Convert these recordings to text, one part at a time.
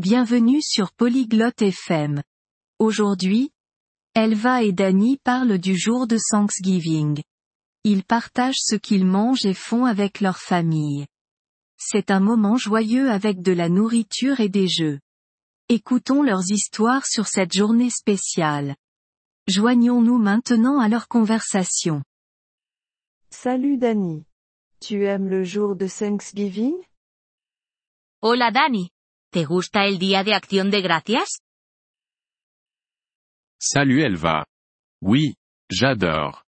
Bienvenue sur Polyglot FM. Aujourd'hui, Elva et Danny parlent du jour de Thanksgiving. Ils partagent ce qu'ils mangent et font avec leur famille. C'est un moment joyeux avec de la nourriture et des jeux. Écoutons leurs histoires sur cette journée spéciale. Joignons-nous maintenant à leur conversation. Salut Danny. Tu aimes le jour de Thanksgiving? Hola Danny. ¿Te gusta el Día de Acción de Gracias? Salut Elva. Oui, j'adore.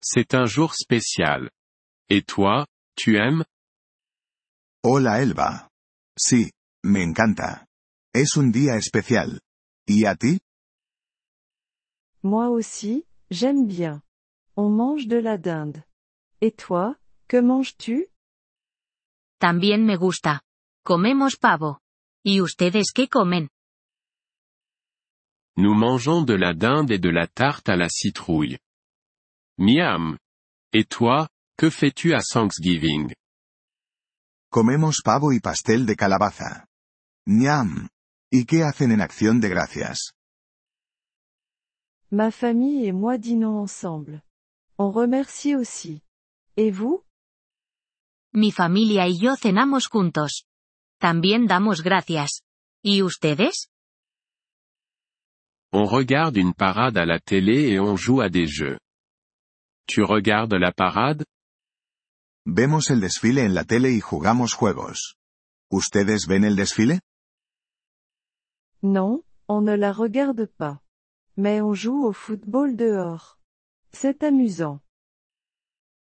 C'est un jour spécial. Et toi, tu aimes? Hola Elva. Sí, me encanta. Es un día especial. ¿Y a ti? Moi aussi, j'aime bien. On mange de la dinde. Et toi, que manges-tu? También me gusta. Comemos pavo. ¿Y ustedes qué comen? Nous mangeons de la dinde et de la tarte à la citrouille. Miam. Et toi, que fais-tu à Thanksgiving? Comemos pavo y pastel de calabaza. Miam. ¿Y qué hacen en Acción de Gracias? Ma famille et moi dînons ensemble. On remercie aussi. Et vous? Mi familia y yo cenamos juntos. También damos gracias. ¿Y ustedes? On regarde une parade à la télé et on joue à des jeux. Tu regardes la parade? Vemos el desfile en la tele y jugamos juegos. ¿Ustedes ven el desfile? Non, on ne la regarde pas. Mais on joue au football dehors. C'est amusant.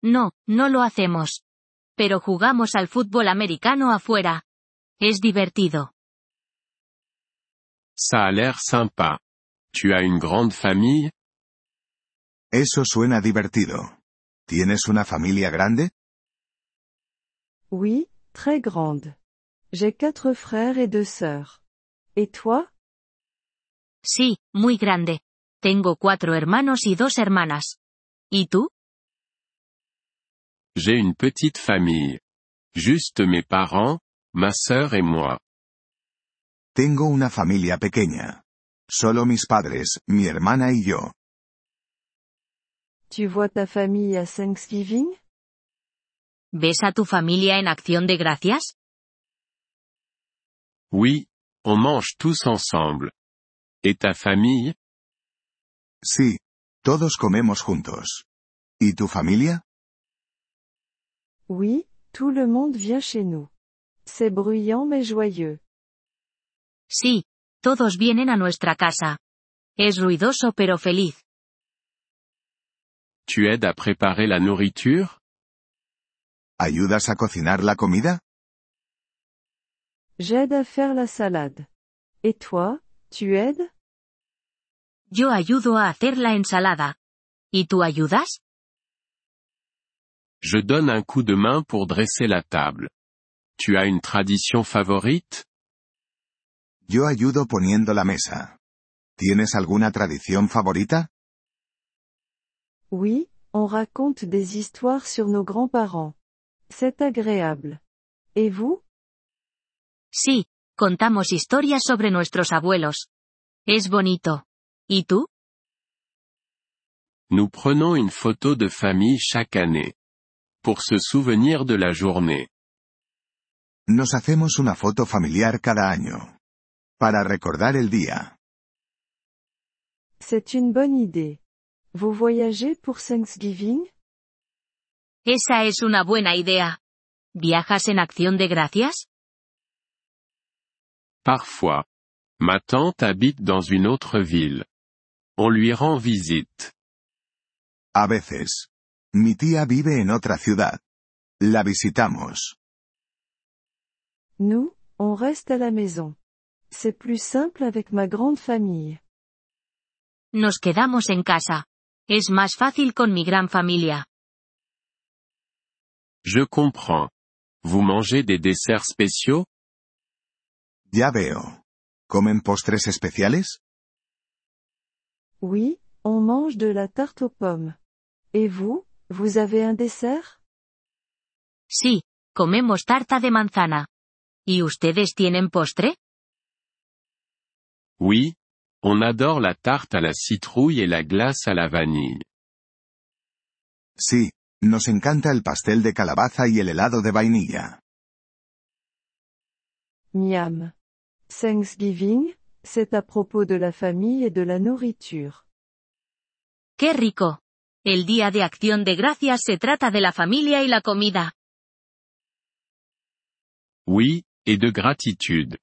No, no lo hacemos. Pero jugamos al fútbol americano afuera. Es divertido. Ça a l'air sympa. Tu as une grande famille? Eso suena divertido. ¿Tienes una familia grande? Oui, très grande. J'ai 4 frères et 2 sœurs. Et toi? Sí, muy grande. Tengo 4 hermanos y 2 hermanas. ¿Y tú? J'ai une petite famille. Juste mes parents, ma sœur et moi. Tengo una familia pequeña. Solo mis padres, mi hermana y yo. Tu vois ta famille à Thanksgiving? ¿Ves a tu familia en Acción de Gracias? Oui, on mange tous ensemble. ¿Et ta famille? Sí, todos comemos juntos. ¿Y tu familia? Oui, tout le monde vient chez nous. C'est bruyant mais joyeux. Sí, todos vienen a nuestra casa. Es ruidoso pero feliz. Tu aides à préparer la nourriture? ¿Ayudas a cocinar la comida? J'aide à faire la salade. Et toi, tu aides? Yo ayudo a hacer la ensalada. ¿Y tú ayudas? Je donne un coup de main pour dresser la table. Tu as une tradition favorite? Yo ayudo poniendo la mesa. ¿Tienes alguna tradición favorita? Oui, on raconte des histoires sur nos grands-parents. C'est agréable. Et vous? Sí, contamos historias sobre nuestros abuelos. Es bonito. ¿Y tú? Nous prenons une photo de famille chaque année. Pour se souvenir de la journée. Nos hacemos una foto familiar cada año. Para recordar el día. C'est une bonne idée. Vous voyagez pour Thanksgiving? Esa es una buena idea. ¿Viajas en Acción de Gracias? Parfois. Ma tante habite dans une autre ville. On lui rend visite. A veces. Mi tía vive en otra ciudad. La visitamos. Nous, on reste à la maison. C'est plus simple avec ma grande famille. Nos quedamos en casa. Es más fácil con mi gran familia. Je comprends. Vous mangez des desserts spéciaux? Ya veo. ¿Comen postres especiales? Oui, on mange de la tarte aux pommes. Et vous? ¿Vous avez un dessert? Sí, comemos tarta de manzana. ¿Y ustedes tienen postre? Oui, on adore la tarte à la citrouille et la glace à la vanille. Sí, nos encanta el pastel de calabaza y el helado de vainilla. Miam. Thanksgiving, c'est à propos de la famille et de la nourriture. ¡Qué rico! El Día de Acción de Gracias se trata de la familia y la comida. Oui, et de gratitud.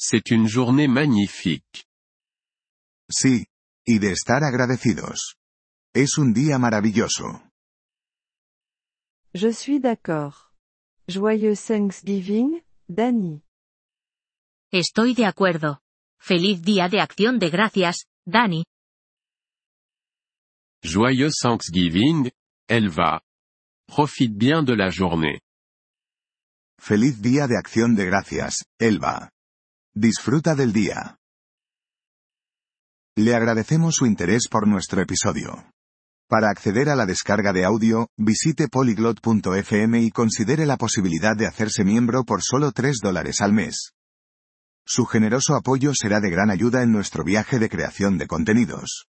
C'est une journée magnifique. Sí, y de estar agradecidos. Es un día maravilloso. Je suis d'accord. Joyeux Thanksgiving, Danny. Estoy de acuerdo. Feliz Día de Acción de Gracias, Danny. Joyeux Thanksgiving, Elva. Profite bien de la journée. Feliz Día de Acción de Gracias, Elva. Disfruta del día. Le agradecemos su interés por nuestro episodio. Para acceder a la descarga de audio, visite polyglot.fm y considere la posibilidad de hacerse miembro por solo $3 al mes. Su generoso apoyo será de gran ayuda en nuestro viaje de creación de contenidos.